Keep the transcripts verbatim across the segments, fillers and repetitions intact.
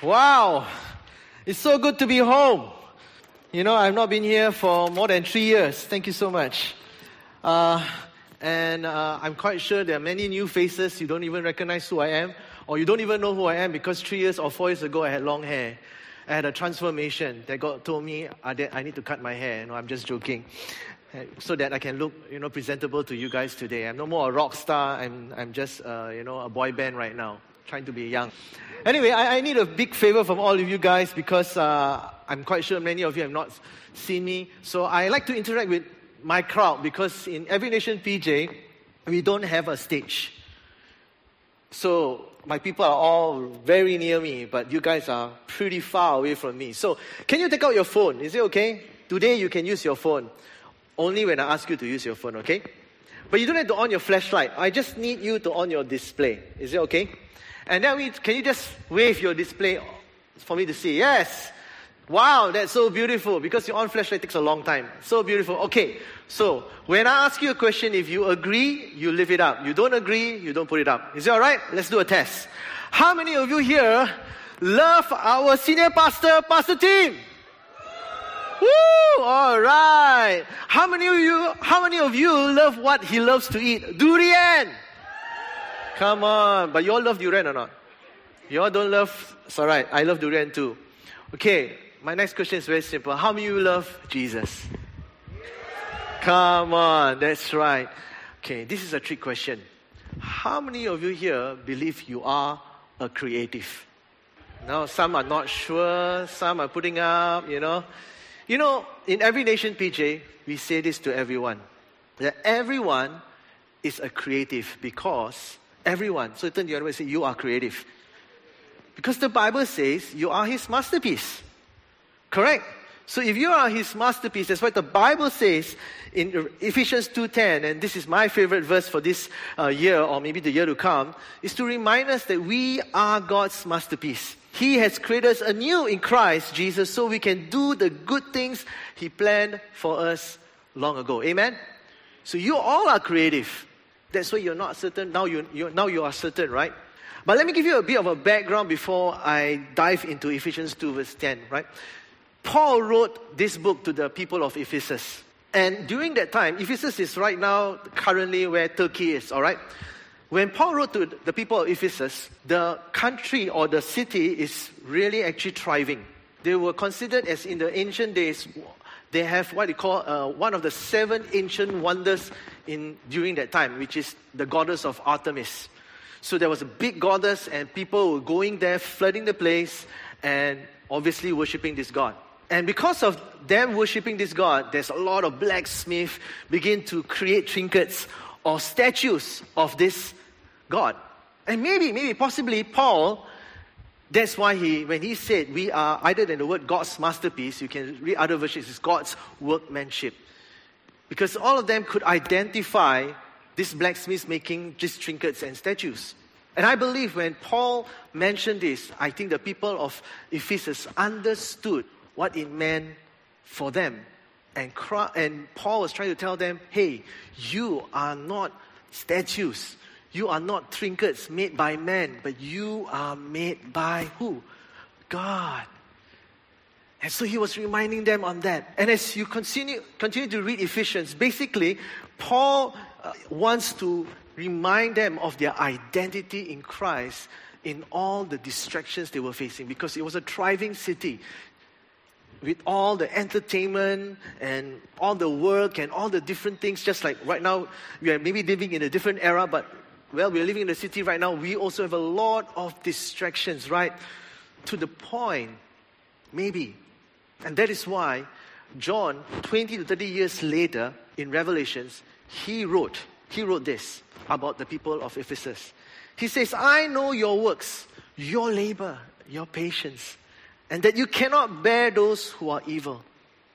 Wow, it's so good to be home. You know, I've not been here for more than three years. Thank you so much. Uh, and uh, I'm quite sure there are many new faces. You don't even recognize who I am, or you don't even know who I am because three years or four years ago I had long hair. I had a transformation that God told me that I need to cut my hair. No, I'm just joking. So that I can look, you know, presentable to you guys today. I'm no more a rock star. I'm, I'm just, uh, you know, a boy band right now, trying to be young. Anyway, I, I need a big favor from all of you guys because uh, I'm quite sure many of you have not seen me. So I like to interact with my crowd because in Every Nation P J, we don't have a stage. So my people are all very near me, but you guys are pretty far away from me. So can you take out your phone? Is it okay? Today you can use your phone. Only when I ask you to use your phone, okay? But you don't have to on your flashlight. I just need you to on your display. Is it okay? And then we, can you just wave your display for me to see? Yes! Wow, that's so beautiful. Because your on flashlight takes a long time. So beautiful. Okay, so when I ask you a question, if you agree, you lift it up. You don't agree, you don't put it up. Is it alright? Let's do a test. How many of you here love our senior pastor, Pastor Tim? Woo! All right. How many of you? How many of you love what he loves to eat? Durian. Come on, but you all love durian or not? You all don't love. It's all right. I love durian too. Okay. My next question is very simple. How many of you love Jesus? Come on. That's right. Okay. This is a trick question. How many of you here believe you are a creative? Now, some are not sure. Some are putting up. You know. You know, in Every Nation P J, we say this to everyone. That everyone is a creative because everyone. So turn to your neighbor and say, you are creative. Because the Bible says you are his masterpiece. Correct? So if you are his masterpiece, that's what the Bible says in Ephesians two ten, and this is my favorite verse for this uh, year or maybe the year to come, is to remind us that we are God's masterpiece. He has created us anew in Christ Jesus so we can do the good things He planned for us long ago. Amen? So you all are creative. That's why you're not certain. Now you, you, now you are certain, right? But let me give you a bit of a background before I dive into Ephesians two verse ten, right? Paul wrote this book to the people of Ephesus. And during that time, Ephesus is right now currently where Turkey is, all right? When Paul wrote to the people of Ephesus, the country or the city is really actually thriving. They were considered as in the ancient days, they have what they call uh, one of the seven ancient wonders in during that time, which is the goddess of Artemis. So there was a big goddess and people were going there, flooding the place and obviously worshipping this god. And because of them worshipping this god, there's a lot of blacksmiths begin to create trinkets or statues of this God. And maybe, maybe, possibly Paul, that's why he, when he said we are, other than the word God's masterpiece, you can read other versions, it's God's workmanship. Because all of them could identify these blacksmiths making just trinkets and statues. And I believe when Paul mentioned this, I think the people of Ephesus understood what it meant for them. And, cry, and Paul was trying to tell them, hey, you are not statues. You are not trinkets made by man, but you are made by who? God. And so he was reminding them on that. And as you continue, continue to read Ephesians, basically, Paul uh, wants to remind them of their identity in Christ in all the distractions they were facing because it was a thriving city with all the entertainment and all the work and all the different things. Just like right now, we are maybe living in a different era, but well, we're living in a city right now, we also have a lot of distractions, right? To the point, maybe. And that is why John, twenty to thirty years later, in Revelations, he wrote, he wrote this about the people of Ephesus. He says, I know your works, your labor, your patience, and that you cannot bear those who are evil.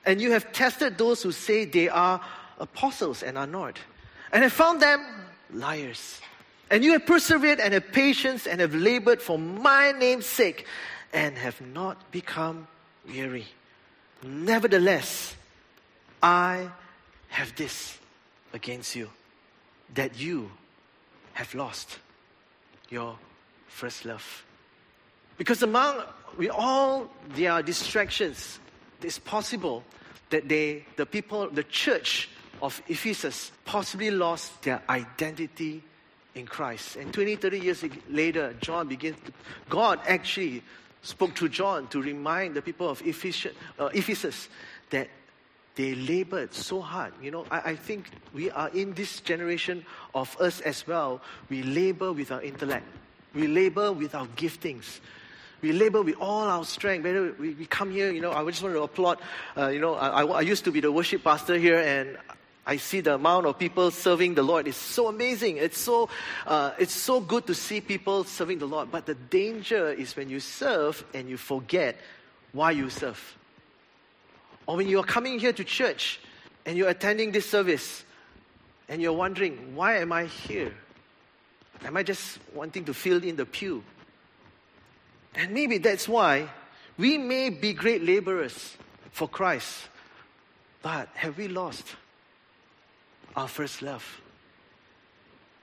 And you have tested those who say they are apostles and are not, and have found them liars. And you have persevered and have patience and have labored for my name's sake, and have not become weary. Nevertheless, I have this against you, that you have lost your first love. Because among with all their distractions, it's possible that they, the people, the church of Ephesus possibly lost their identity in Christ. And twenty, thirty years later, John begins to, God actually spoke to John to remind the people of Ephesus, uh, Ephesus that they labored so hard. You know, I, I think we are in this generation of us as well. We labor with our intellect. We labor with our giftings. We labor with all our strength. We, we come here, you know, I just want to applaud. Uh, you know, I, I used to be the worship pastor here, and I see the amount of people serving the Lord. It's so amazing. It's so, uh, it's so good to see people serving the Lord. But the danger is when you serve and you forget why you serve. Or when you're coming here to church and you're attending this service and you're wondering, why am I here? Am I just wanting to fill in the pew? And maybe that's why we may be great laborers for Christ, but have we lost our first love?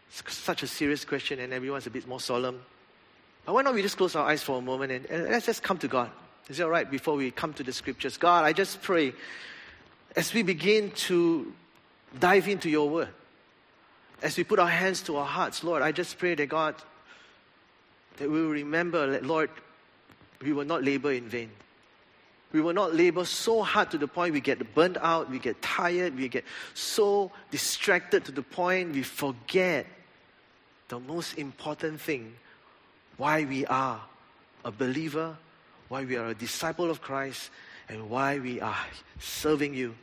It's such a serious question, and everyone's a bit more solemn. But why not we just close our eyes for a moment and, and let's just come to God. Is it all right before we come to the scriptures? God, I just pray as we begin to dive into your word, as we put our hands to our hearts, Lord, I just pray that God, that we will remember that, Lord, we will not labor in vain. We will not labor so hard to the point we get burnt out, we get tired, we get so distracted to the point we forget the most important thing, why we are a believer, why we are a disciple of Christ, and why we are serving you.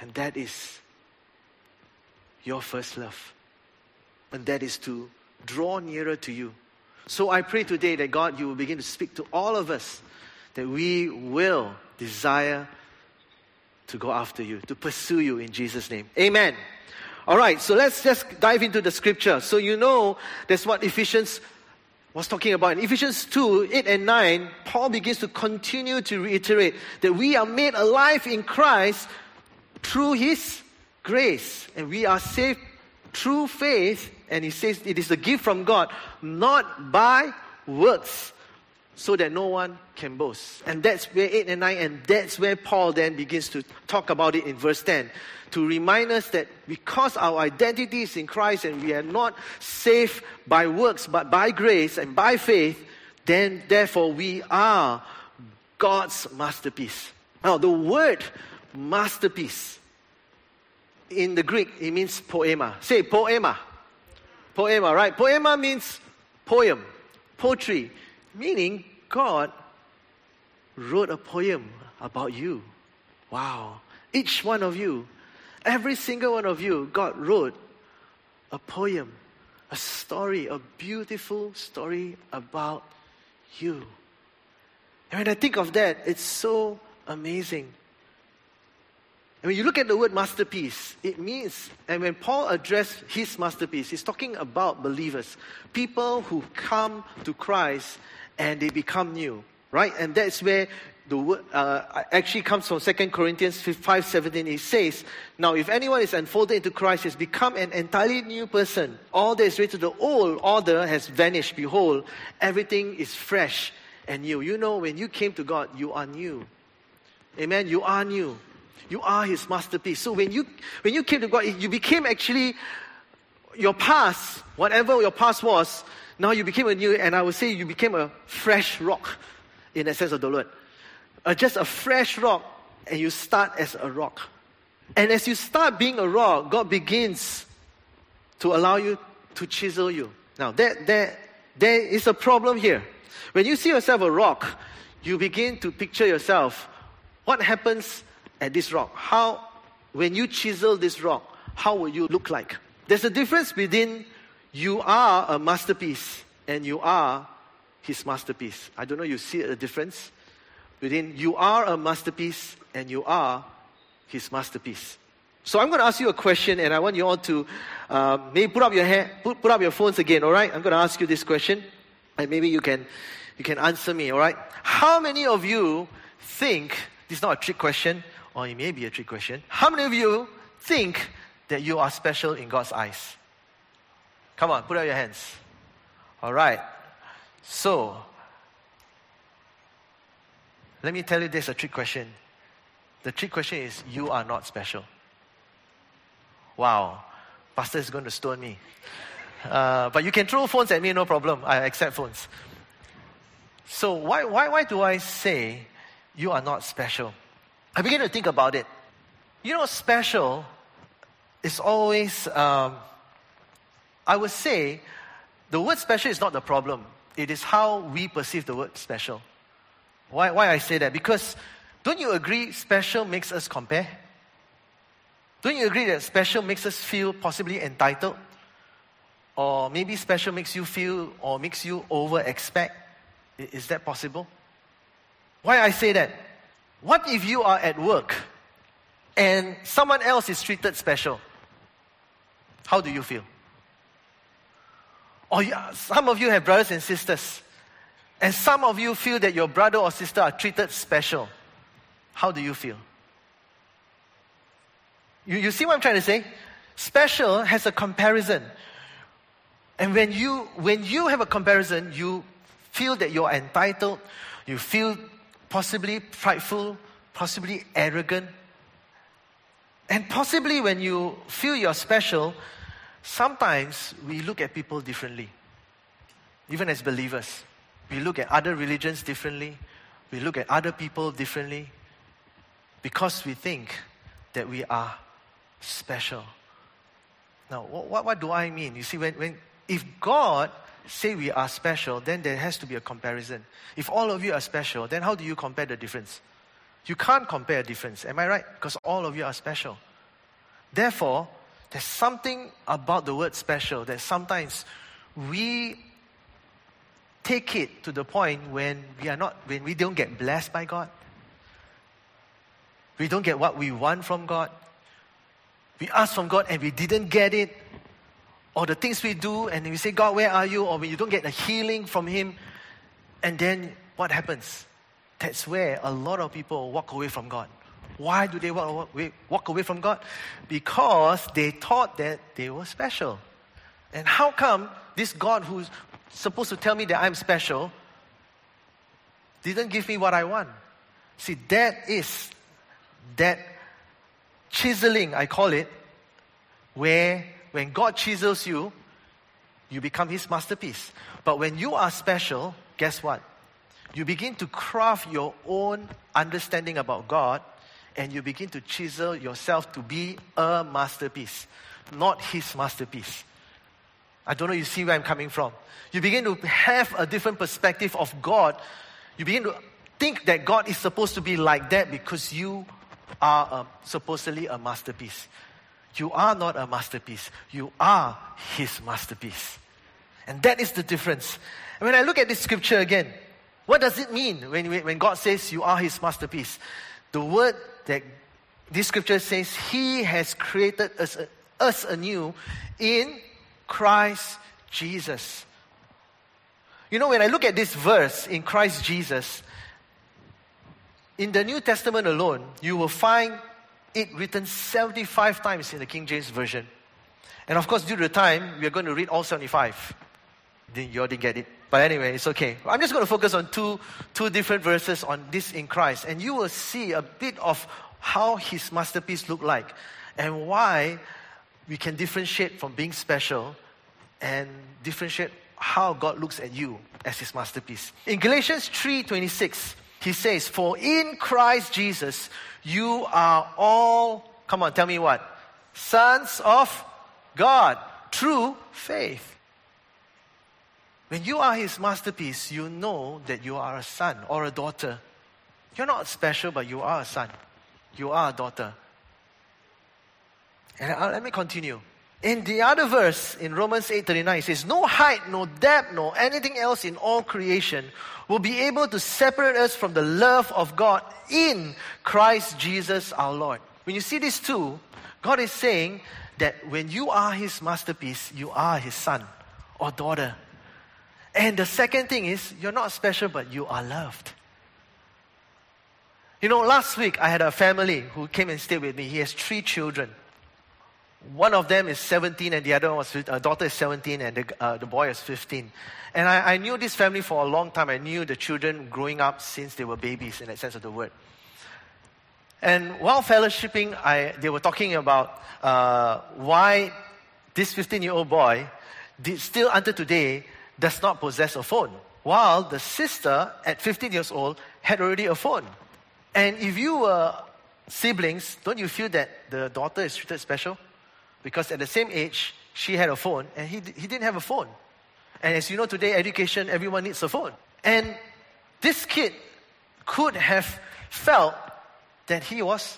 And that is your first love. And that is to draw nearer to you. So I pray today that God, you will begin to speak to all of us, that we will desire to go after you, to pursue you in Jesus' name. Amen. All right, so let's just dive into the scripture. So you know that's what Ephesians was talking about. In Ephesians two, eight and nine, Paul begins to continue to reiterate that we are made alive in Christ through his grace. And we are saved through faith. And he says it is a gift from God, not by works, so that no one can boast. And that's where eight and nine, and that's where Paul then begins to talk about it in verse ten, to remind us that because our identity is in Christ and we are not saved by works but by grace and by faith, then therefore we are God's masterpiece. Now the word masterpiece in the Greek, it means poema. Say poema. Poema, right? Poema means poem, poetry. Meaning, God wrote a poem about you. Wow. Each one of you, every single one of you, God wrote a poem, a story, a beautiful story about you. And when I think of that, it's so amazing. And when you look at the word masterpiece, it means, and when Paul addressed his masterpiece, he's talking about believers, people who come to Christ and they become new, right? And that's where the word uh, actually comes from Second Corinthians five seventeen. It says, now if anyone is unfolded into Christ, has become an entirely new person. All that is related to the old order has vanished. Behold, everything is fresh and new. You know, when you came to God, you are new. Amen? You are new. You are his masterpiece. So when you when you came to God, you became actually your past, whatever your past was, now you became a new, and I would say you became a fresh rock, in the sense of the Lord. Uh, just a fresh rock, and you start as a rock. And as you start being a rock, God begins to allow you to chisel you. Now, there, there, there is a problem here. When you see yourself a rock, you begin to picture yourself, what happens at this rock? How, when you chisel this rock, how will you look like? There's a difference between you are a masterpiece and you are his masterpiece. I don't know, you see a difference between you are a masterpiece and you are his masterpiece. So I'm going to ask you a question, and I want you all to uh, maybe put up your hand, put, put up your phones again. All right, I'm going to ask you this question, and maybe you can you can answer me. All right, how many of you think this is not a trick question? Or it may be a trick question. How many of you think that you are special in God's eyes? Come on, put out your hands. All right. So, Let me tell you this, a trick question. The trick question is, you are not special. Wow, pastor is going to stone me. Uh, but you can throw phones at me, no problem. I accept phones. So why, why, why do I say you are not special? I began to think about it. You know, special is always, um, I would say, the word special is not the problem. It is how we perceive the word special. Why, why I say that? Because don't you agree special makes us compare? Don't you agree that special makes us feel possibly entitled? Or maybe special makes you feel or makes you over-expect? Is that possible? Why I say that? What if you are at work and someone else is treated special? How do you feel? Or some of you have brothers and sisters, and some of you feel that your brother or sister are treated special. How do you feel? You, you see what I'm trying to say? Special has a comparison. And when you when you have a comparison, you feel that you're entitled, you feel possibly prideful, possibly arrogant. And possibly when you feel you're special, sometimes we look at people differently. Even as believers, we look at other religions differently, we look at other people differently, because we think that we are special. Now, what, what do I mean? You see, when, when if God say we are special, then there has to be a comparison. If all of you are special, then how do you compare the difference? You can't compare a difference, am I right? Because all of you are special. Therefore, there's something about the word special that sometimes we take it to the point when we are not, when we don't get blessed by God. We don't get what we want from God. We ask from God and we didn't get it. Or the things we do and we say, God, where are you? Or when you don't get a healing from Him. And then what happens? That's where a lot of people walk away from God. Why do they walk away, walk away from God? Because they thought that they were special. And how come this God who's supposed to tell me that I'm special didn't give me what I want? See, that is that chiseling, I call it, where when God chisels you, you become His masterpiece. But when you are special, guess what? You begin to craft your own understanding about God, and you begin to chisel yourself to be a masterpiece, not His masterpiece. I don't know, you see where I'm coming from. You begin to have a different perspective of God. You begin to think that God is supposed to be like that because you are a, supposedly a masterpiece. You are not a masterpiece. You are His masterpiece. And that is the difference. And when I look at this scripture again, what does it mean when, when God says you are His masterpiece? The word that this scripture says, He has created us, us anew in Christ Jesus. You know, when I look at this verse, in Christ Jesus, in the New Testament alone, you will find it written seventy-five times in the King James Version. And of course, due to the time, we are going to read all seventy-five. You already get it. But anyway, it's okay. I'm just going to focus on two, two different verses on this in Christ. And you will see a bit of how His masterpiece looked like and why we can differentiate from being special and differentiate how God looks at you as His masterpiece. In Galatians three twenty-six, He says, for in Christ Jesus, you are all, come on, tell me what? Sons of God, through faith. When you are His masterpiece, you know that you are a son or a daughter. You're not special, but you are a son. You are a daughter. And uh, let me continue. In the other verse, in Romans eight thirty-nine, it says, no height, no depth, no anything else in all creation will be able to separate us from the love of God in Christ Jesus our Lord. When you see these two, God is saying that when you are His masterpiece, you are His son or daughter. And the second thing is, you're not special, but you are loved. You know, last week I had a family who came and stayed with me. He has three children. One of them is seventeen and the other was uh, daughter is seventeen and the, uh, the boy is fifteen. And I, I knew this family for a long time. I knew the children growing up since they were babies in that sense of the word. And while fellowshipping, I, they were talking about uh, why this fifteen-year-old boy did, still until today does not possess a phone, while the sister at fifteen years old had already a phone. And if you were siblings, don't you feel that the daughter is treated special? Because at the same age, she had a phone and he he didn't have a phone. And as you know today, education, everyone needs a phone. And this kid could have felt that he was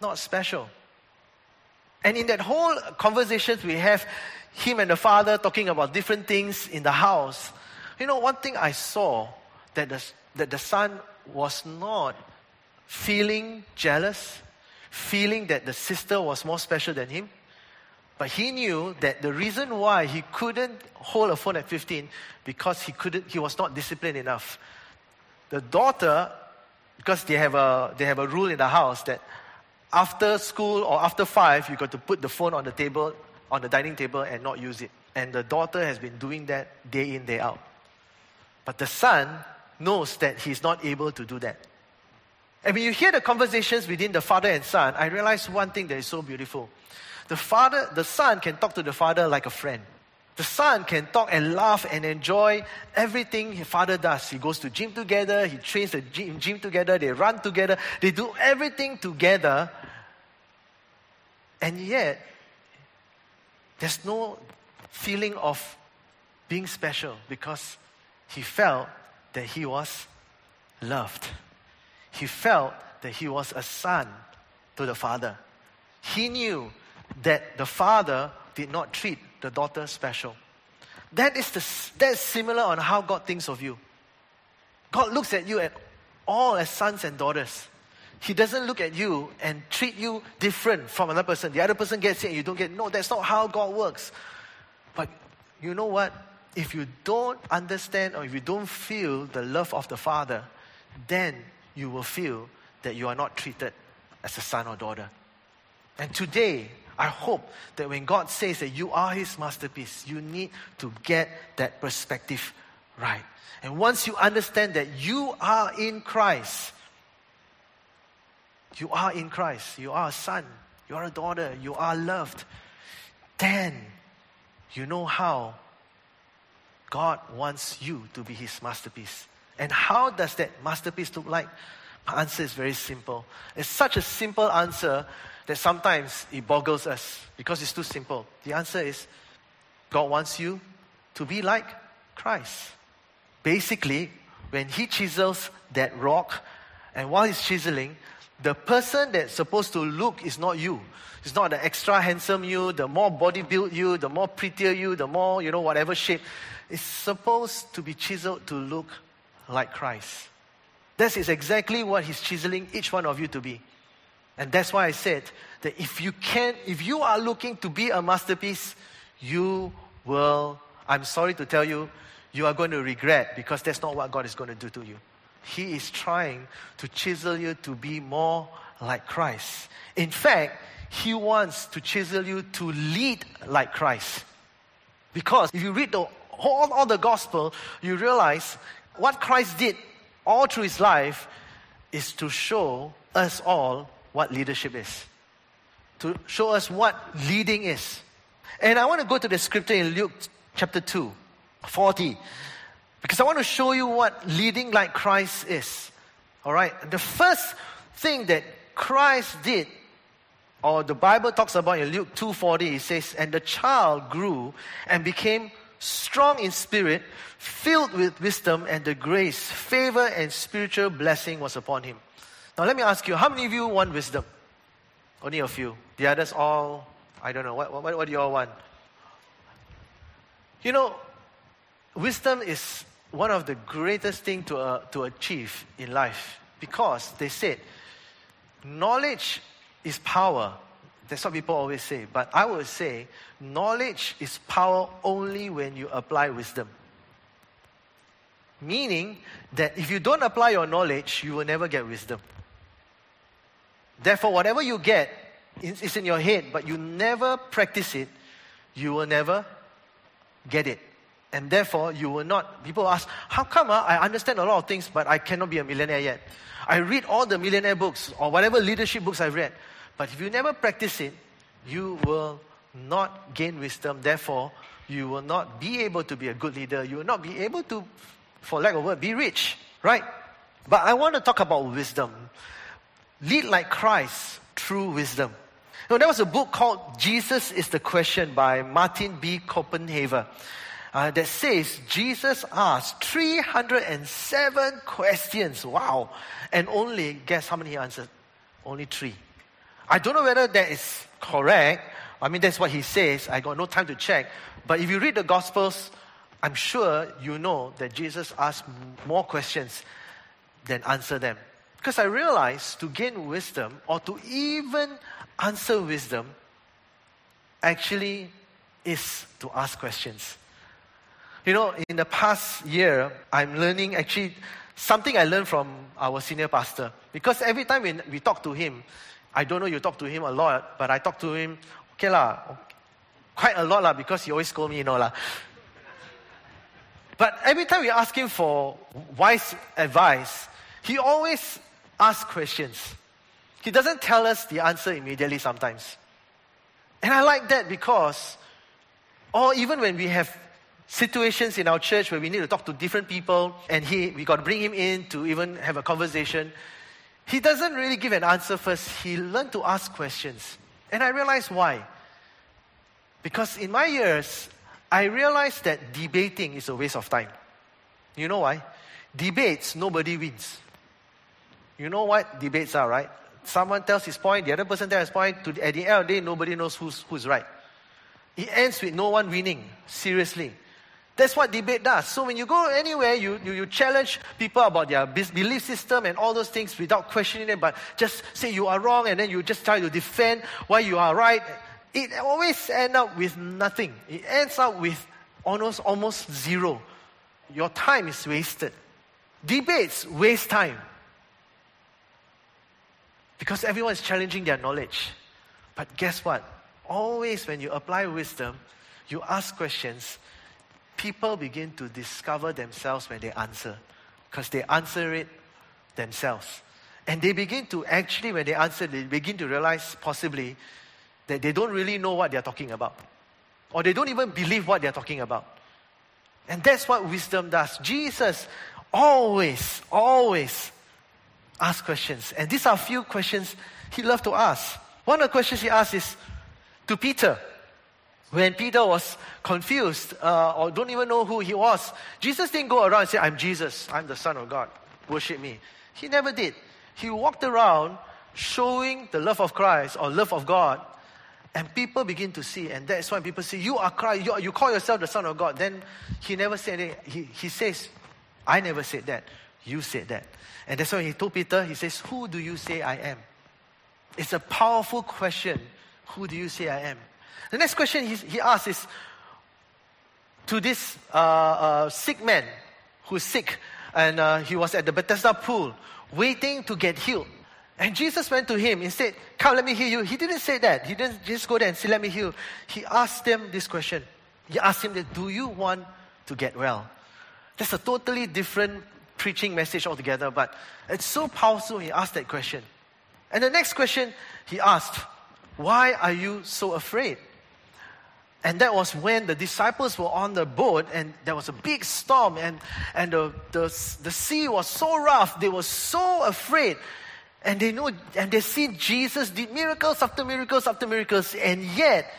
not special. And in that whole conversation, we have him and the father talking about different things in the house. You know, one thing I saw that the, that the son was not feeling jealous, feeling that the sister was more special than him. But he knew that the reason why he couldn't hold a phone at fifteen because he couldn't. He was not disciplined enough. The daughter, because they have a they have a rule in the house that after school or after five, you got to put the phone on the table, on the dining table, and not use it. And the daughter has been doing that day in, day out. But the son knows that he's not able to do that. And when you hear the conversations between the father and son, I realize one thing that is so beautiful. The father, the son can talk to the father like a friend. The son can talk and laugh and enjoy everything his father does. He goes to gym together, he trains the gym, gym together, they run together, they do everything together. And yet, there's no feeling of being special because he felt that he was loved. He felt that he was a son to the father. He knew that the father did not treat the daughter special. That is the, that's similar on how God thinks of you. God looks at you at all as sons and daughters. He doesn't look at you and treat you different from another person. The other person gets it and you don't get it. No, that's not how God works. But you know what? If you don't understand or if you don't feel the love of the father, then you will feel that you are not treated as a son or daughter. And today, I hope that when God says that you are His masterpiece, you need to get that perspective right. And once you understand that you are in Christ, you are in Christ, you are a son, you are a daughter, you are loved, then you know how God wants you to be His masterpiece. And how does that masterpiece look like? My answer is very simple. It's such a simple answer that sometimes it boggles us because it's too simple. The answer is, God wants you to be like Christ. Basically, when He chisels that rock, and while He's chiseling, the person that's supposed to look is not you. It's not the extra handsome you, the more body built you, the more prettier you, the more, you know, whatever shape. It's supposed to be chiseled to look like Christ. This is exactly what He's chiseling each one of you to be. And that's why I said that if you can, if you are looking to be a masterpiece, you will, I'm sorry to tell you, you are going to regret because that's not what God is going to do to you. He is trying to chisel you to be more like Christ. In fact, He wants to chisel you to lead like Christ. Because if you read the whole all the gospel, you realize what Christ did all through His life is to show us all what leadership is. To show us what leading is. And I want to go to the scripture in Luke chapter two, forty. Because I want to show you what leading like Christ is. Alright? The first thing that Christ did, or the Bible talks about in Luke two forty, it says, "And the child grew and became strong in spirit, filled with wisdom, and the grace, favor, and spiritual blessing was upon him." Now let me ask you, how many of you want wisdom? Only a few. The others all, I don't know, what, what, what do you all want? You know, wisdom is one of the greatest things to, uh, to achieve in life. Because they said, knowledge is power. That's what people always say. But I would say, knowledge is power only when you apply wisdom. Meaning that if you don't apply your knowledge, you will never get wisdom. Therefore, whatever you get it's in your head, but you never practice it, you will never get it. And therefore, you will not. People ask, how come uh, I understand a lot of things, but I cannot be a millionaire yet? I read all the millionaire books or whatever leadership books I've read. But if you never practice it, you will not gain wisdom. Therefore, you will not be able to be a good leader. You will not be able to, for lack of a word, be rich. Right? But I want to talk about wisdom. Lead like Christ through wisdom. Now, there was a book called Jesus is the Question by Martin B. Copenhaver. Uh, that says Jesus asked three hundred seven questions. Wow. And only, guess how many he answered? Only three. I don't know whether that is correct. I mean, that's what he says. I got no time to check. But if you read the Gospels, I'm sure you know that Jesus asked more questions than answer them. Because I realized to gain wisdom or to even answer wisdom actually is to ask questions. You know, in the past year, I'm learning actually something I learned from our senior pastor. Because every time we, we talk to him, I don't know you talk to him a lot, but I talk to him, okay lah, quite a lot lah, because he always scold me, you know lah. But every time we ask him for wise advice, he always asks questions. He doesn't tell us the answer immediately sometimes. And I like that because, or even when we have situations in our church where we need to talk to different people and he, we got to bring him in to even have a conversation. He doesn't really give an answer first. He learned to ask questions. And I realized why. Because in my years, I realized that debating is a waste of time. You know why? Debates, nobody wins. You know what debates are, right? Someone tells his point, the other person tells his point. To, at the end of the day, nobody knows who's, who's right. It ends with no one winning. Seriously. That's what debate does. So when you go anywhere, you, you, you challenge people about their belief system and all those things without questioning them, but just say you are wrong and then you just try to defend why you are right. It always ends up with nothing. It ends up with almost, almost zero. Your time is wasted. Debates waste time. Because everyone is challenging their knowledge. But guess what? Always when you apply wisdom, you ask questions, people begin to discover themselves when they answer, because they answer it themselves. And they begin to actually, when they answer, they begin to realize possibly that they don't really know what they're talking about. Or they don't even believe what they're talking about. And that's what wisdom does. Jesus always, always asks questions. And these are few questions he loved to ask. One of the questions he asked is to Peter. When Peter was confused uh, or don't even know who he was, Jesus didn't go around and say, I'm Jesus, I'm the Son of God, worship me. He never did. He walked around showing the love of Christ or love of God, and people begin to see. And that's why people say, you are Christ, you, are, you call yourself the Son of God. Then he never said it. He, he says, I never said that. You said that. And that's why he told Peter, he says, who do you say I am? It's a powerful question. Who do you say I am? The next question he, he asks is to this uh, uh, sick man who's sick, and uh, he was at the Bethesda pool waiting to get healed. And Jesus went to him and said, come, let me heal you. He didn't say that. He didn't just go there and say, let me heal. He asked them this question. He asked him, do you want to get well? That's a totally different preaching message altogether, but it's so powerful he asked that question. And the next question he asked, why are you so afraid? And that was when the disciples were on the boat and there was a big storm and, and the, the, the sea was so rough. They were so afraid. And they know, and they see Jesus did miracles after miracles after miracles, and yet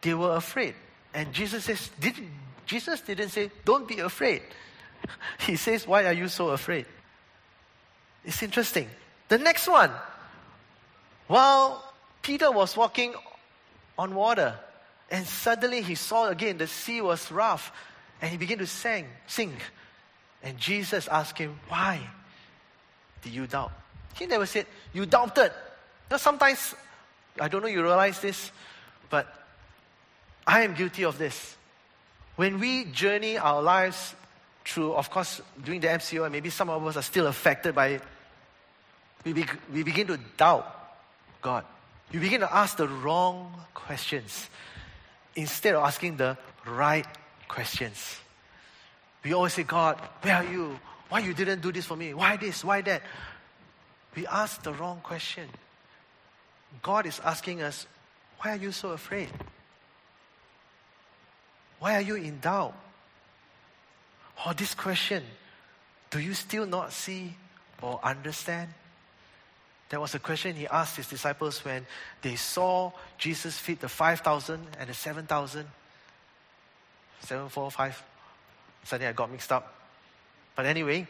they were afraid. And Jesus says, did, Jesus didn't say, don't be afraid. He says, why are you so afraid? It's interesting. The next one, well, Peter was walking on water and suddenly he saw again the sea was rough and he began to sink. sink. And Jesus asked him, why did you doubt? He never said, you doubted. Now sometimes, I don't know you realize this, but I am guilty of this. When we journey our lives through, of course, during the M C O, and maybe some of us are still affected by it, we, be, we begin to doubt God. You begin to ask the wrong questions instead of asking the right questions. We always say, God, where are you? Why you didn't do this for me? Why this? Why that? We ask the wrong question. God is asking us, why are you so afraid? Why are you in doubt? Or this question, do you still not see or understand? That was a question he asked his disciples when they saw Jesus feed the five thousand and the seven thousand. Seven, four, five. Suddenly I got mixed up. But anyway,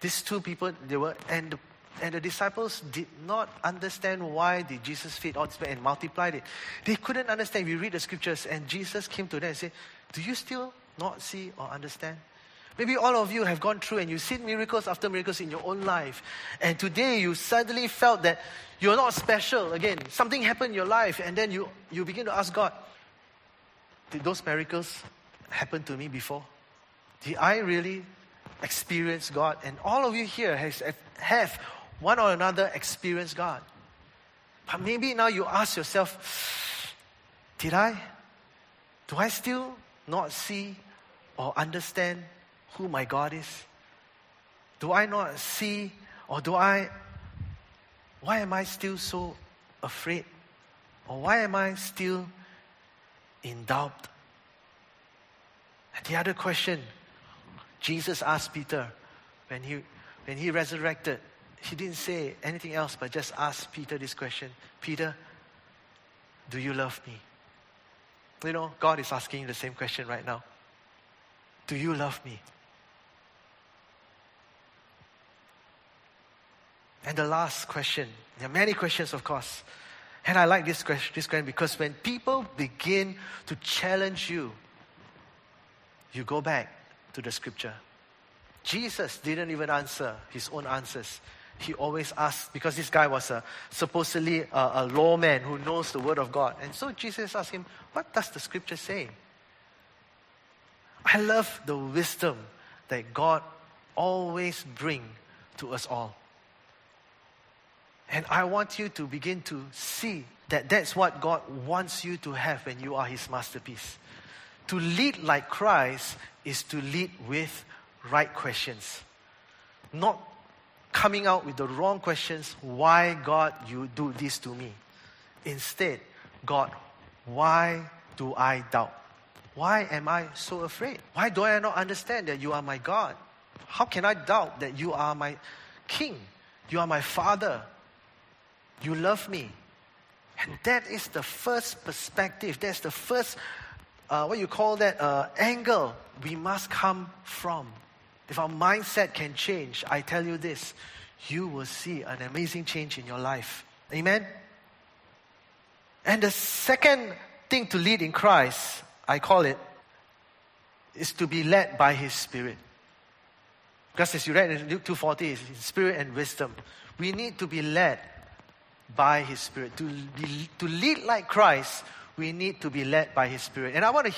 these two people, they were, and the, and the disciples did not understand why did Jesus feed all these people and multiplied it. They couldn't understand. We read the scriptures and Jesus came to them and said, do you still not see or understand? Maybe all of you have gone through and you've seen miracles after miracles in your own life. And today you suddenly felt that you're not special again. Something happened in your life and then you, you begin to ask God, did those miracles happen to me before? Did I really experience God? And all of you here has, have one or another experienced God. But maybe now you ask yourself, did I? Do I still not see or understand who my God is? Do I not see, or do I, why am I still so afraid? Or why am I still in doubt? And the other question Jesus asked Peter when he, when he resurrected, he didn't say anything else but just ask Peter this question, Peter, do you love me? You know, God is asking the same question right now. Do you love me? And the last question, there are many questions, of course. And I like this question, this question because when people begin to challenge you, you go back to the scripture. Jesus didn't even answer his own answers. He always asked, because this guy was a, supposedly a, a lawman who knows the word of God. And so Jesus asked him, what does the scripture say? I love the wisdom that God always brings to us all. And I want you to begin to see that that's what God wants you to have when you are His masterpiece. To lead like Christ is to lead with right questions. Not coming out with the wrong questions, why God you do this to me? Instead, God, why do I doubt? Why am I so afraid? Why do I not understand that you are my God? How can I doubt that you are my King? You are my Father. You love me. And that is the first perspective. That's the first, uh, what you call that, uh, angle we must come from. If our mindset can change, I tell you this, you will see an amazing change in your life. Amen? And the second thing to lead in Christ, I call it, is to be led by His Spirit. Because as you read in Luke two forty, it's Spirit and wisdom. We need to be led by His Spirit. To, be, to lead like Christ, we need to be led by His Spirit. And I want to,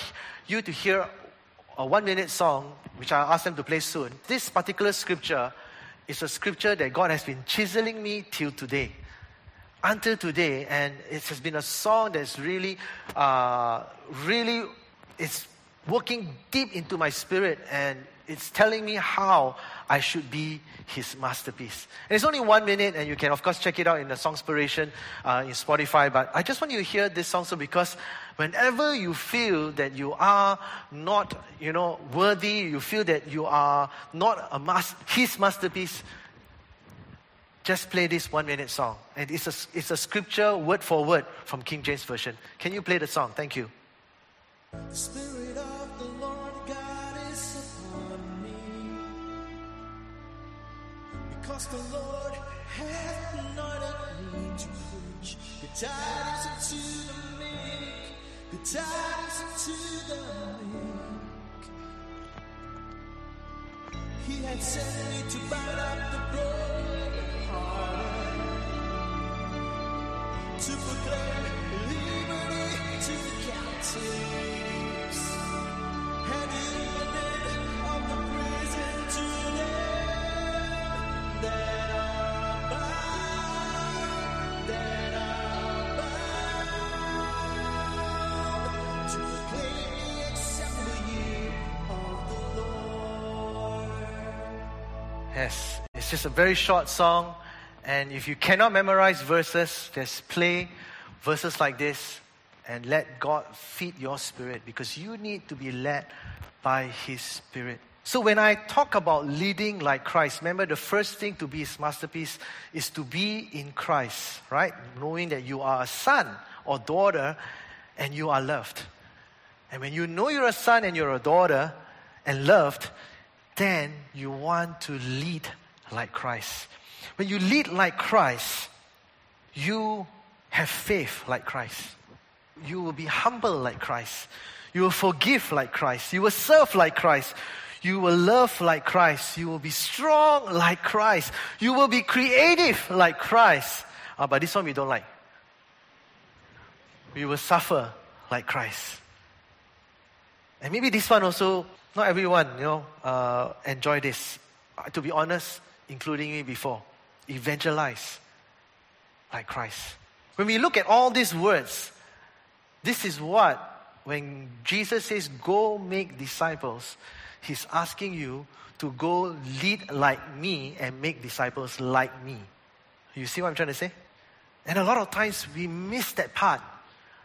you to hear a one-minute song, which I'll ask them to play soon. This particular scripture is a scripture that God has been chiseling me till today. Until today, and it has been a song that's really, uh, really, it's working deep into my spirit, and it's telling me how I should be His masterpiece. And it's only one minute, and you can, of course, check it out in the Songspiration uh, in Spotify, but I just want you to hear this song, so because whenever you feel that you are not, you know, worthy, you feel that you are not a mas- His masterpiece, just play this one-minute song. And it's a, it's a scripture, word for word, from King James Version. Can you play the song? Thank you. The Spirit of the Lord God is upon me, because the Lord hath anointed me to preach good tidings unto the meek, good tidings unto the meek. He hath sent me to bind up the broken, to proclaim liberty to the captives and healing of the prison to them that are bound, that are Yes, it's just a very short song. And if you cannot memorize verses, just play verses like this and let God feed your spirit, because you need to be led by His Spirit. So when I talk about leading like Christ, remember the first thing to be His masterpiece is to be in Christ, right? Knowing that you are a son or daughter and you are loved. And when you know you're a son and you're a daughter and loved, then you want to lead like Christ. When you lead like Christ, you have faith like Christ. You will be humble like Christ. You will forgive like Christ. You will serve like Christ. You will love like Christ. You will be strong like Christ. You will be creative like Christ. Uh, but this one we don't like. We will suffer like Christ. And maybe this one also, not everyone, you know, uh, enjoy this. Uh, to be honest, including me before. Evangelize like Christ. When we look at all these words, this is what, when Jesus says, go make disciples, He's asking you to go lead like me and make disciples like me. You see what I'm trying to say? And a lot of times we miss that part.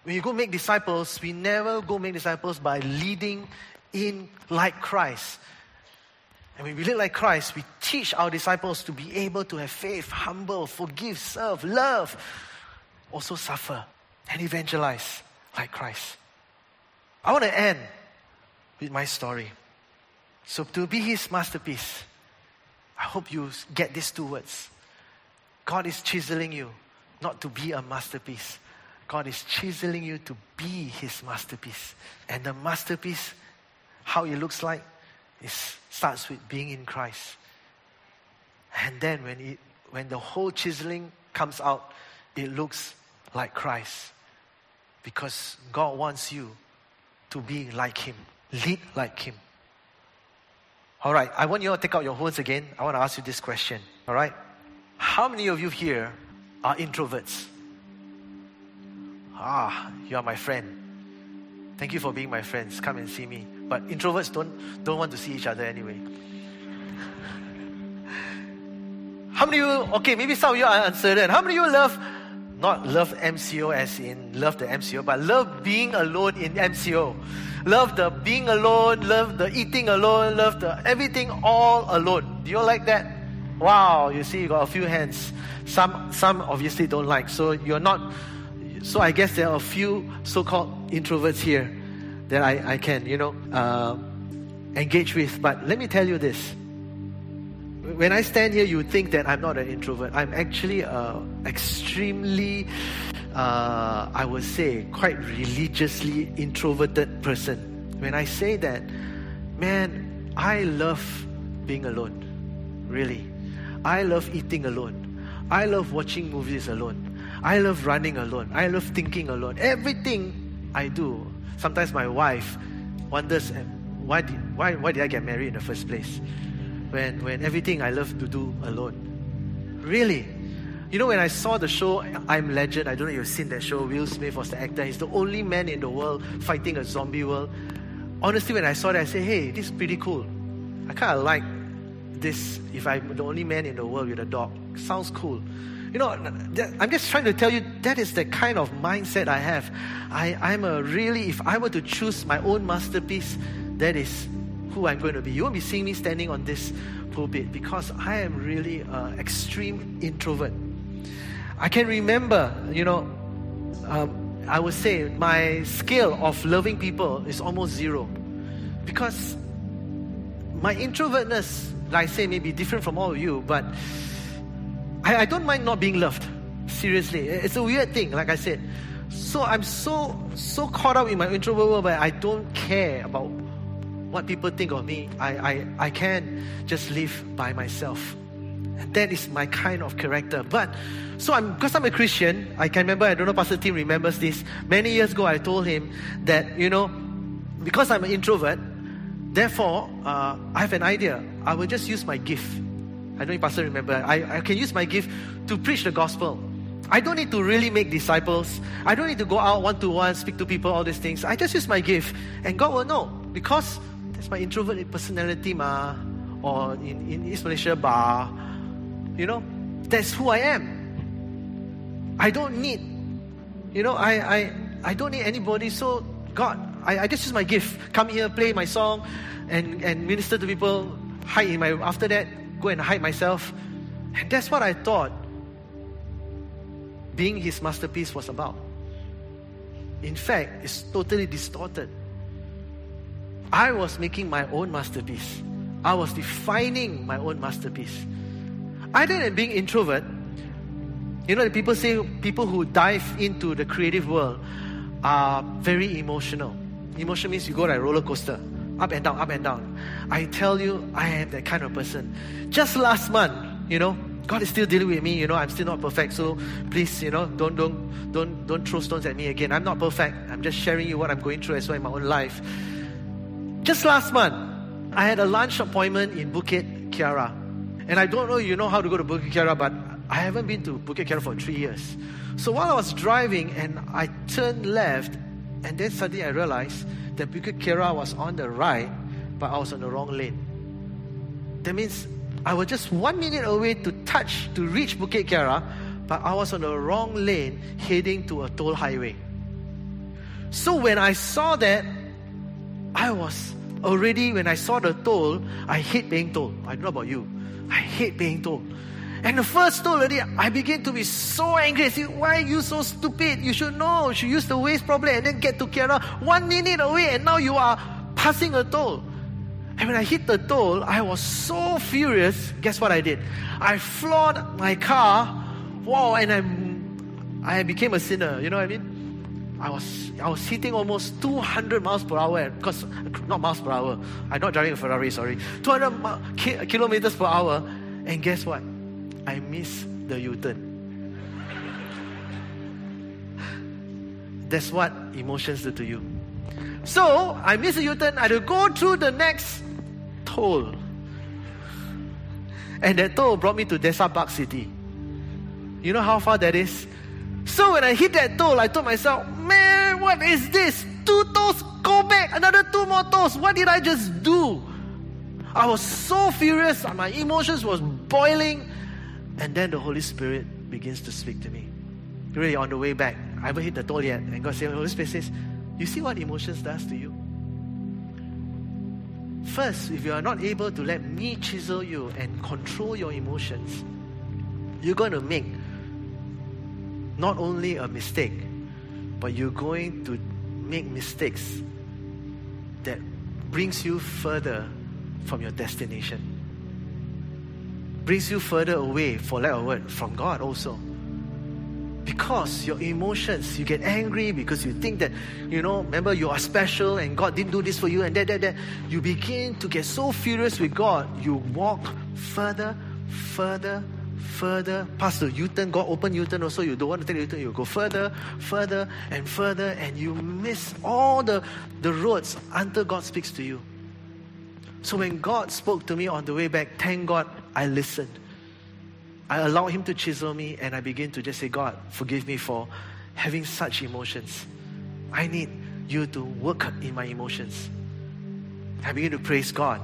When you go make disciples, we never go make disciples by leading in like Christ. And when we lead like Christ, we teach our disciples to be able to have faith, humble, forgive, serve, love, also suffer, and evangelize like Christ. I want to end with my story. So to be His masterpiece, I hope you get these two words. God is chiseling you not to be a masterpiece. God is chiseling you to be His masterpiece. And the masterpiece, how it looks like, is starts with being in Christ. And then when it when the whole chiseling comes out, it looks like Christ. Because God wants you to be like Him. Lead like Him. All right, I want you all to take out your phones again. I want to ask you this question, all right? How many of you here are introverts? Ah, you are my friend. Thank you for being my friends. Come and see me. But introverts don't, don't want to see each other anyway. How many of you, okay, maybe some of you are uncertain. How many of you love, not love M C O as in love the M C O, but love being alone in M C O? Love the being alone, love the eating alone, love the everything all alone. Do you like that? Wow, you see, you got a few hands. Some some obviously don't like. So you're not, so I guess there are a few so-called introverts here that I, I can, you know, uh, engage with. But let me tell you this. When I stand here, you think that I'm not an introvert. I'm actually uh, extremely... Uh, I would say quite religiously introverted person. When I say that, man, I love being alone. Really. I love eating alone. I love watching movies alone. I love running alone. I love thinking alone. Everything I do. Sometimes my wife wonders, why did, why, why did I get married in the first place? When, when everything I love to do alone. Really. You know, when I saw the show, I Am Legend, I don't know if you've seen that show, Will Smith was the actor, he's the only man in the world fighting a zombie world. Honestly, when I saw that, I said, hey, this is pretty cool. I kind of like this, if I'm the only man in the world with a dog. Sounds cool. You know, I'm just trying to tell you, that is the kind of mindset I have. I, I'm a really, if I were to choose my own masterpiece, that is who I'm going to be. You won't be seeing me standing on this pulpit because I am really an extreme introvert. I can remember, you know, um, I would say my scale of loving people is almost zero. Because my introvertness, like I say, may be different from all of you, but I, I don't mind not being loved. Seriously. It's a weird thing, like I said. So I'm so, so caught up in my introvert world, but I don't care about what people think of me. I, I, I can just live by myself. That is my kind of character. But, so I'm, because I'm a Christian, I can remember, I don't know, Pastor Tim remembers this. Many years ago, I told him that, you know, because I'm an introvert, therefore, uh, I have an idea. I will just use my gift. I don't know if Pastor remember. I, I can use my gift to preach the gospel. I don't need to really make disciples. I don't need to go out one-to-one, speak to people, all these things. I just use my gift. And God will know. Because that's my introverted personality, ma. or in, in East Malaysia bar, you know, that's who I am. I don't need, you know, I I, I don't need anybody. So God, I, I just use my gift. Come here, play my song, and, and minister to people. Hide in my, after that, go and hide myself. And that's what I thought being His masterpiece was about. In fact, it's totally distorted. I was making my own masterpiece. I was defining my own masterpiece. Other than being introvert, you know, people say people who dive into the creative world are very emotional. Emotion means you go like a roller coaster, up and down, up and down. I tell you, I am that kind of person. Just last month, you know, God is still dealing with me. You know, I'm still not perfect. So please, you know, don't don't don't don't throw stones at me again. I'm not perfect. I'm just sharing you what I'm going through as well in my own life. Just last month, I had a lunch appointment in Bukit Kiara, and I don't know you know how to go to Bukit Kiara, but I haven't been to Bukit Kiara for three years. So while I was driving, and I turned left, and then suddenly I realized that Bukit Kiara was on the right, but I was on the wrong lane. That means I was just one minute away to touch, to reach Bukit Kiara, but I was on the wrong lane, heading to a toll highway. So when I saw that, I was already, when I saw the toll, I hate paying toll. I don't know about you. I hate paying toll. And the first toll already, I began to be so angry. I said, why are you so stupid? You should know. You should use the waste probably and then get to Kiara one minute away, and now you are passing a toll. And when I hit the toll, I was so furious. Guess what I did? I floored my car. Wow, and I'm, I became a sinner. You know what I mean? I was I was hitting almost two hundred miles per hour, because not miles per hour. I'm not driving a Ferrari, sorry. two hundred kilometers per hour, and guess what? I missed the U-turn. That's what emotions do to you. So I missed the U-turn. I had to go through the next toll, and that toll brought me to Desa Park City. You know how far that is? So when I hit that toll, I told myself, man, what is this? Two tolls, go back, another two more tolls. What did I just do? I was so furious, my emotions was boiling. And then the Holy Spirit begins to speak to me. Really, on the way back, I haven't hit the toll yet. And God said, the Holy Spirit says, you see what emotions does to you? First, if you are not able to let me chisel you and control your emotions, you're going to make not only a mistake, but you're going to make mistakes that brings you further from your destination. Brings you further away, for lack of a word, from God also. Because your emotions, you get angry because you think that, you know, remember you are special and God didn't do this for you and that, that, that. You begin to get so furious with God, you walk further, further, further, past the U-turn. God open U-turn also, you don't want to take the U-turn, you go further, further and further, and you miss all the, the roads until God speaks to you. So when God spoke to me on the way back, thank God I listened. I allowed Him to chisel me, and I began to just say, God, forgive me for having such emotions. I need you to work in my emotions. I began to praise God.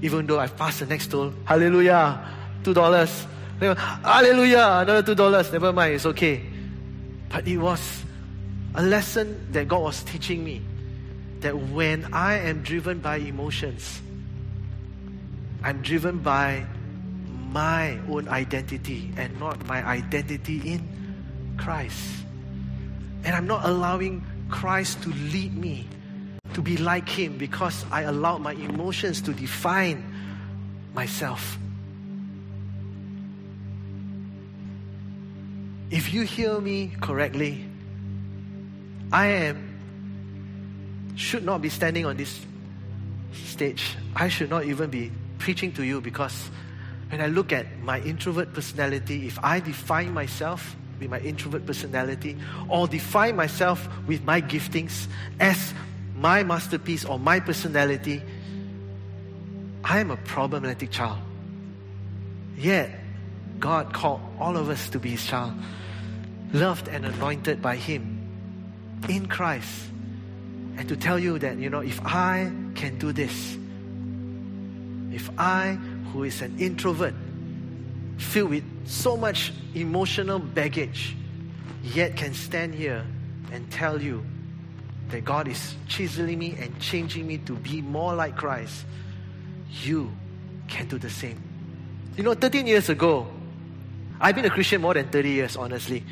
Even though I've passed the next toll, hallelujah, Two dollars. Hallelujah, another two dollars. Never mind, it's okay. But it was a lesson that God was teaching me, that when I am driven by emotions, I'm driven by my own identity and not my identity in Christ. And I'm not allowing Christ to lead me to be like Him, because I allowed my emotions to define myself. If you hear me correctly, I am should not be standing on this stage. I should not even be preaching to you, because when I look at my introvert personality, if I define myself with my introvert personality, or define myself with my giftings as my masterpiece or my personality, I am a problematic child. Yet, God called all of us to be His child, loved and anointed by Him in Christ. And to tell you that, you know, if I can do this, If I, who is an introvert, filled with so much emotional baggage, yet can stand here and tell you that God is chiseling me and changing me to be more like Christ, you can do the same. You know, thirteen years ago, I've been a Christian more than thirty years, honestly.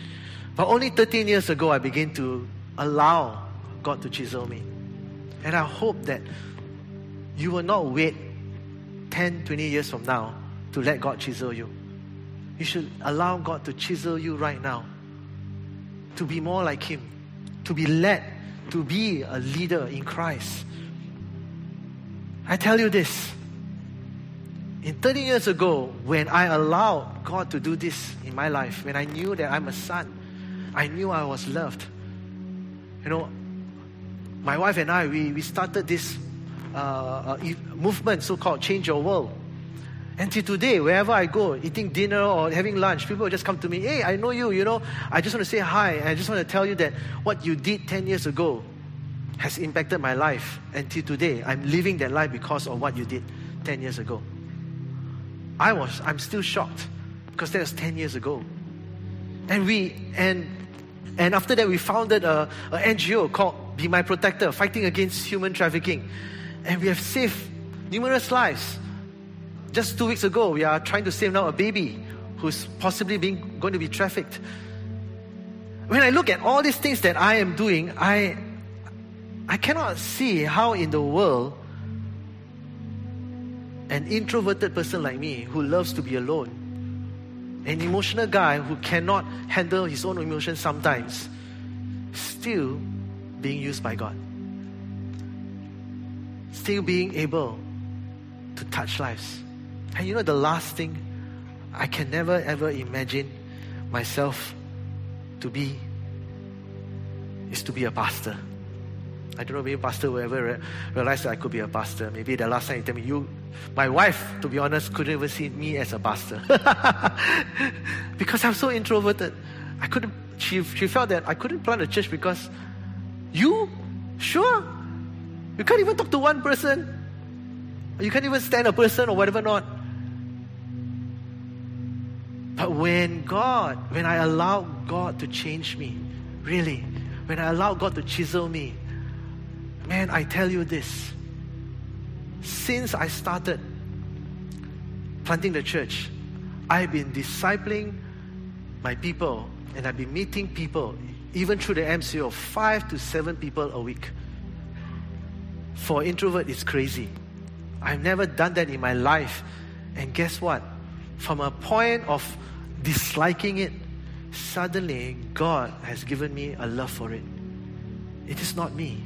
But only thirteen years ago, I began to allow God to chisel me. And I hope that you will not wait ten, twenty years from now to let God chisel you. You should allow God to chisel you right now, to be more like Him, to be led, to be a leader in Christ. I tell you this, in thirteen years ago, when I allowed God to do this in my life, when I knew that I'm a son, I knew I was loved. You know, my wife and I, we, we started this uh, uh, movement, so-called Change Your World. And till today, wherever I go, eating dinner or having lunch, people will just come to me, hey, I know you, you know, I just want to say hi, and I just want to tell you that what you did ten years ago has impacted my life. And till today, I'm living that life because of what you did ten years ago. I was, I'm still shocked because that was ten years ago. And we, and and after that, we founded a, a N G O called Be My Protector, fighting against human trafficking. And we have saved numerous lives. Just two weeks ago, we are trying to save now a baby who's possibly being going to be trafficked. When I look at all these things that I am doing, I I cannot see how in the world an introverted person like me, who loves to be alone, an emotional guy who cannot handle his own emotions sometimes, still being used by God, still being able to touch lives. And you know, the last thing, I can never ever imagine myself to be, is to be a pastor. I don't know, maybe a pastor will ever re- realize that I could be a pastor. Maybe the last time you tell me, you, my wife, to be honest, couldn't even see me as a pastor. Because I'm so introverted. I couldn't, she, she felt that I couldn't plant a church because you, sure, you can't even talk to one person. You can't even stand a person or whatever not. But when God, when I allow God to change me, really, when I allow God to chisel me, man, I tell you this, since I started planting the church, I've been discipling my people and I've been meeting people, even through the M C O, five to seven people a week. For an introvert, it's crazy. I've never done that in my life. And guess what? From a point of disliking it, suddenly God has given me a love for it. It is not me.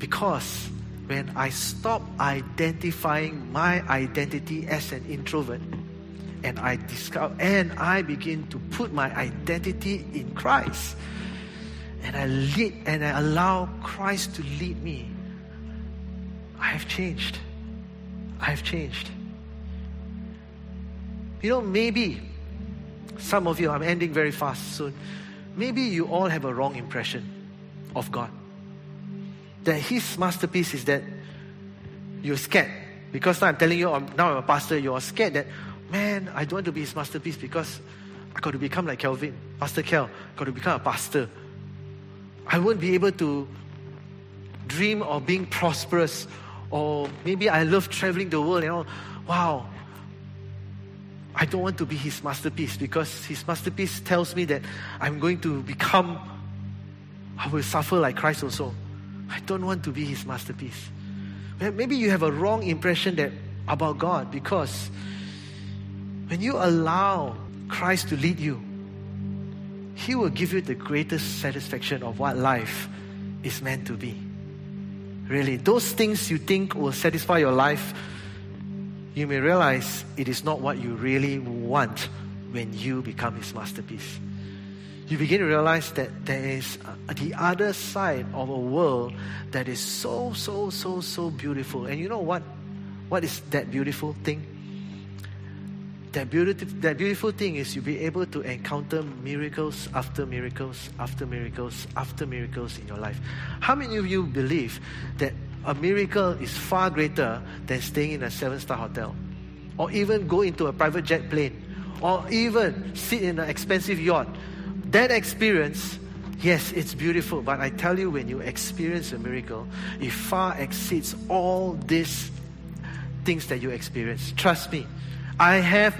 Because when I stop identifying my identity as an introvert, and I discover, and I begin to put my identity in Christ, and I lead, and I allow Christ to lead me, I have changed. I have changed. You know, maybe some of you, I'm ending very fast soon, maybe you all have a wrong impression of God. That His masterpiece is that you're scared. Because now I'm telling you, now I'm a pastor, you're scared that, man, I don't want to be His masterpiece because I got to become like Kelvin, Pastor Kel, got to become a pastor. I won't be able to dream of being prosperous. Or maybe I love traveling the world, you know. Wow. I don't want to be His masterpiece because His masterpiece tells me that I'm going to become, I will suffer like Christ also. I don't want to be His masterpiece. Maybe you have a wrong impression that about God, because when you allow Christ to lead you, He will give you the greatest satisfaction of what life is meant to be. Really, those things you think will satisfy your life, you may realize it is not what you really want when you become His masterpiece. You begin to realize that there is the other side of a world that is so, so, so, so beautiful. And you know what? What is that beautiful thing? That beautiful, that beautiful thing is you'll be able to encounter miracles after miracles after miracles after miracles in your life. How many of you believe that a miracle is far greater than staying in a seven-star hotel, or even go into a private jet plane, or even sit in an expensive yacht. That experience, yes, it's beautiful, but I tell you, when you experience a miracle, it far exceeds all these things that you experience. Trust me, I have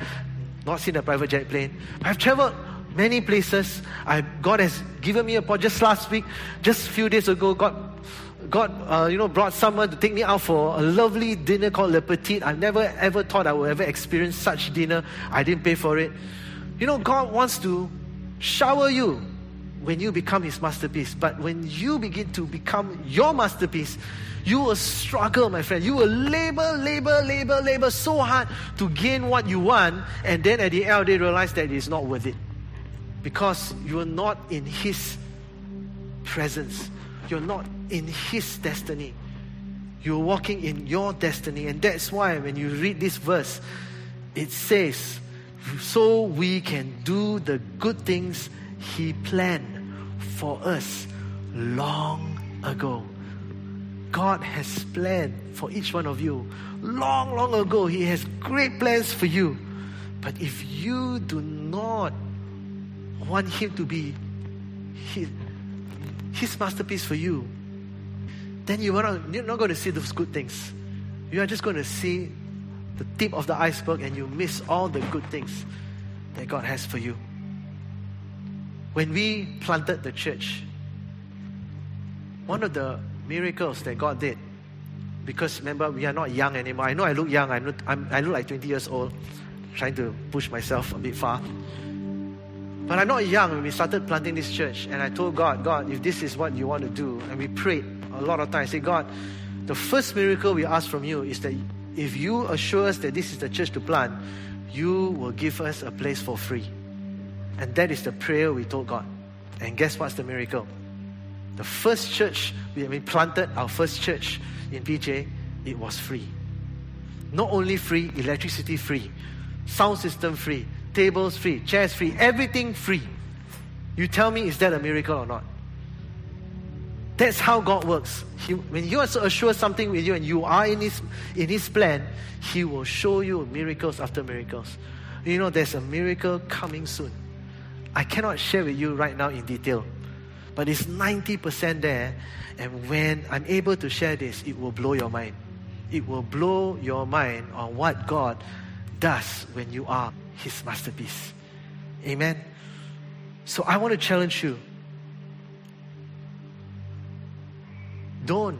not seen a private jet plane. I've traveled many places. I, God has given me a port. Just last week, just a few days ago, God, God, uh, you know, brought someone to take me out for a lovely dinner called Le Petit. I never ever thought I would ever experience such dinner. I didn't pay for it. You know, God wants to shower you when you become His masterpiece. But when you begin to become your masterpiece, you will struggle, my friend. You will labor, labor, labor, labor so hard to gain what you want, and then at the end of the day, realize that it is not worth it, because you are not in His presence. You're not in His destiny. You're walking in your destiny. And that's why when you read this verse, it says, so we can do the good things He planned for us long ago. God has planned for each one of you long, long ago. He has great plans for you. But if you do not want Him to be His, His masterpiece for you, then you are not, you're not going to see those good things. You are just going to see the tip of the iceberg, and you miss all the good things that God has for you. When we planted the church, one of the miracles that God did, because remember, we are not young anymore. I know I look young. I look, I'm, I look like twenty years old, trying to push myself a bit far. But I'm not young. When we started planting this church, and I told God, God, if this is what you want to do, and we prayed a lot of times, I said, God, the first miracle we ask from you is that if you assure us that this is the church to plant, you will give us a place for free. And that is the prayer we told God. And guess what's the miracle? The first church, we planted our first church in P J, it was free. Not only free, electricity free, sound system free, tables free, chairs free, everything free. You tell me, is that a miracle or not? That's how God works. He, when you are so assured something with you and you are in His, in His plan, He will show you miracles after miracles. You know, there's a miracle coming soon. I cannot share with you right now in detail, but it's ninety percent there, and when I'm able to share this, it will blow your mind. It will blow your mind on what God does when you are His masterpiece. Amen. So I want to challenge you. Don't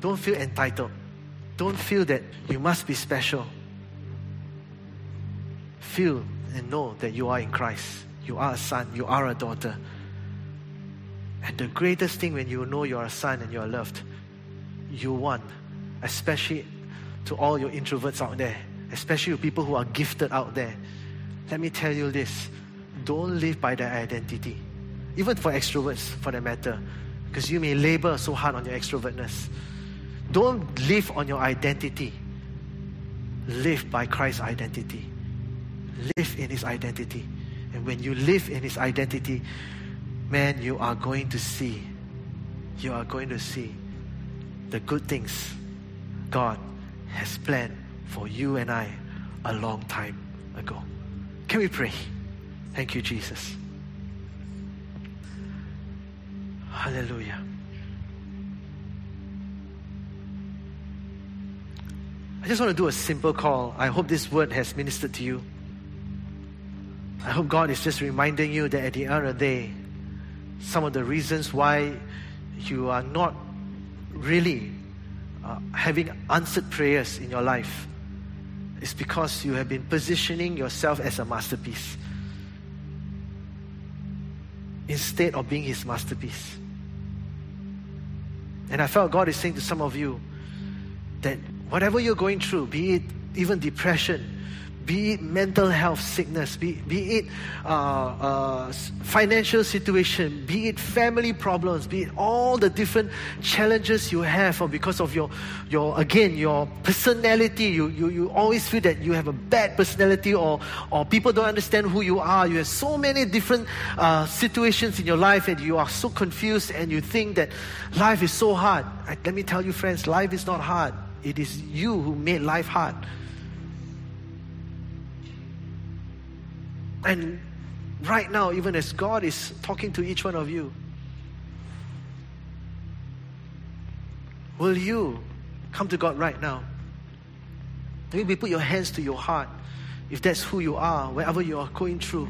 don't feel entitled. Don't feel that you must be special. Feel and know that you are in Christ. You are a son. You are a daughter. And the greatest thing when you know you are a son and you are loved, you want, especially to all your introverts out there, especially with people who are gifted out there. Let me tell you this. Don't live by their identity. Even for extroverts, for that matter. Because you may labor so hard on your extrovertness. Don't live on your identity. Live by Christ's identity. Live in His identity. And when you live in His identity, man, you are going to see, you are going to see the good things God has planned for you and I a long time ago. Can we pray? Thank you, Jesus. Hallelujah. I just want to do a simple call. I hope this word has ministered to you. I hope God is just reminding you that at the end of the day, some of the reasons why you are not really uh, having answered prayers in your life is because you have been positioning yourself as a masterpiece instead of being His masterpiece. And I felt God is saying to some of you that whatever you're going through, be it even depression, be it mental health, sickness, be, be it uh, uh, financial situation, be it family problems, be it all the different challenges you have, or because of your, your again, your personality, you, you, you always feel that you have a bad personality, or, or people don't understand who you are. You have so many different uh, situations in your life and you are so confused and you think that life is so hard. I, let me tell you friends, life is not hard. It is you who made life hard. And right now, even as God is talking to each one of you, will you come to God right now? Maybe put your hands to your heart, if that's who you are, wherever you are going through.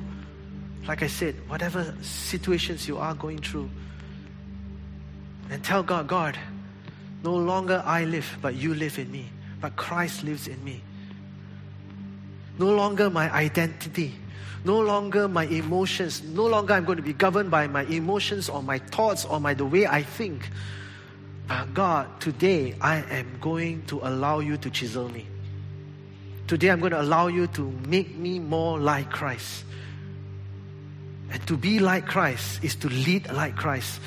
Like I said, whatever situations you are going through. And tell God, God, no longer I live, but you live in me. But Christ lives in me. No longer my identity. No longer my emotions. No longer I'm going to be governed by my emotions or my thoughts or my the way I think. But God, today I am going to allow you to chisel me. Today I'm going to allow you to make me more like Christ. And to be like Christ is to lead like Christ.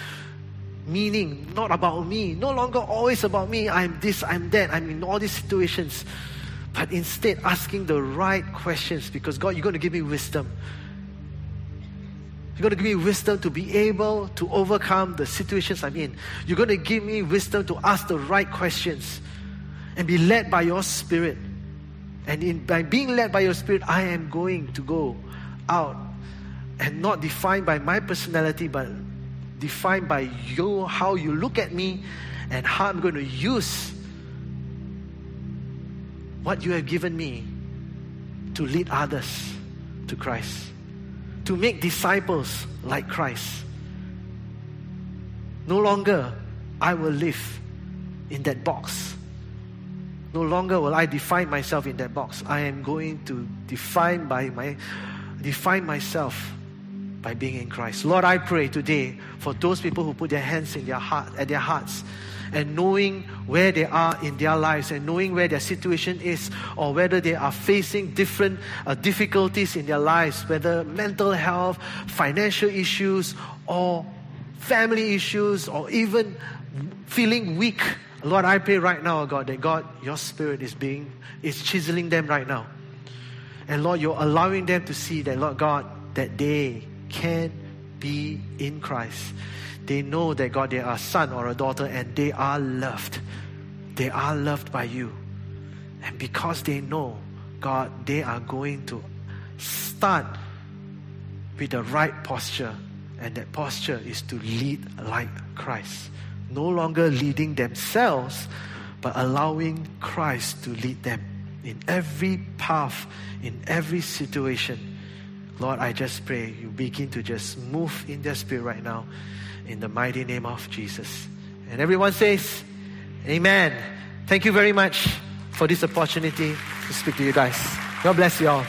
Meaning, not about me. No longer always about me. I'm this, I'm that. I'm in all these situations. But instead, asking the right questions, because God, you're going to give me wisdom. You're going to give me wisdom to be able to overcome the situations I'm in. You're going to give me wisdom to ask the right questions and be led by your Spirit. And in, by being led by your Spirit, I am going to go out and not defined by my personality, but defined by you, how you look at me and how I'm going to use what you have given me to lead others to Christ, to make disciples like Christ. No longer I will live in that box. No longer will I define myself in that box. I am going to define by my define myself by being in Christ. Lord, I pray today for those people who put their hands in their heart at their hearts. And knowing where they are in their lives and knowing where their situation is, or whether they are facing different uh, difficulties in their lives, whether mental health, financial issues, or family issues, or even feeling weak. Lord, I pray right now, God, that God, your Spirit is being, is chiseling them right now. And Lord, you're allowing them to see that, Lord God, that they can be in Christ. They know that, God, they are a son or a daughter and they are loved. They are loved by you. And because they know, God, they are going to start with the right posture. And that posture is to lead like Christ. No longer leading themselves, but allowing Christ to lead them in every path, in every situation. Lord, I just pray you begin to just move in their spirit right now. In the mighty name of Jesus. And everyone says, Amen. Thank you very much for this opportunity to speak to you guys. God bless you all.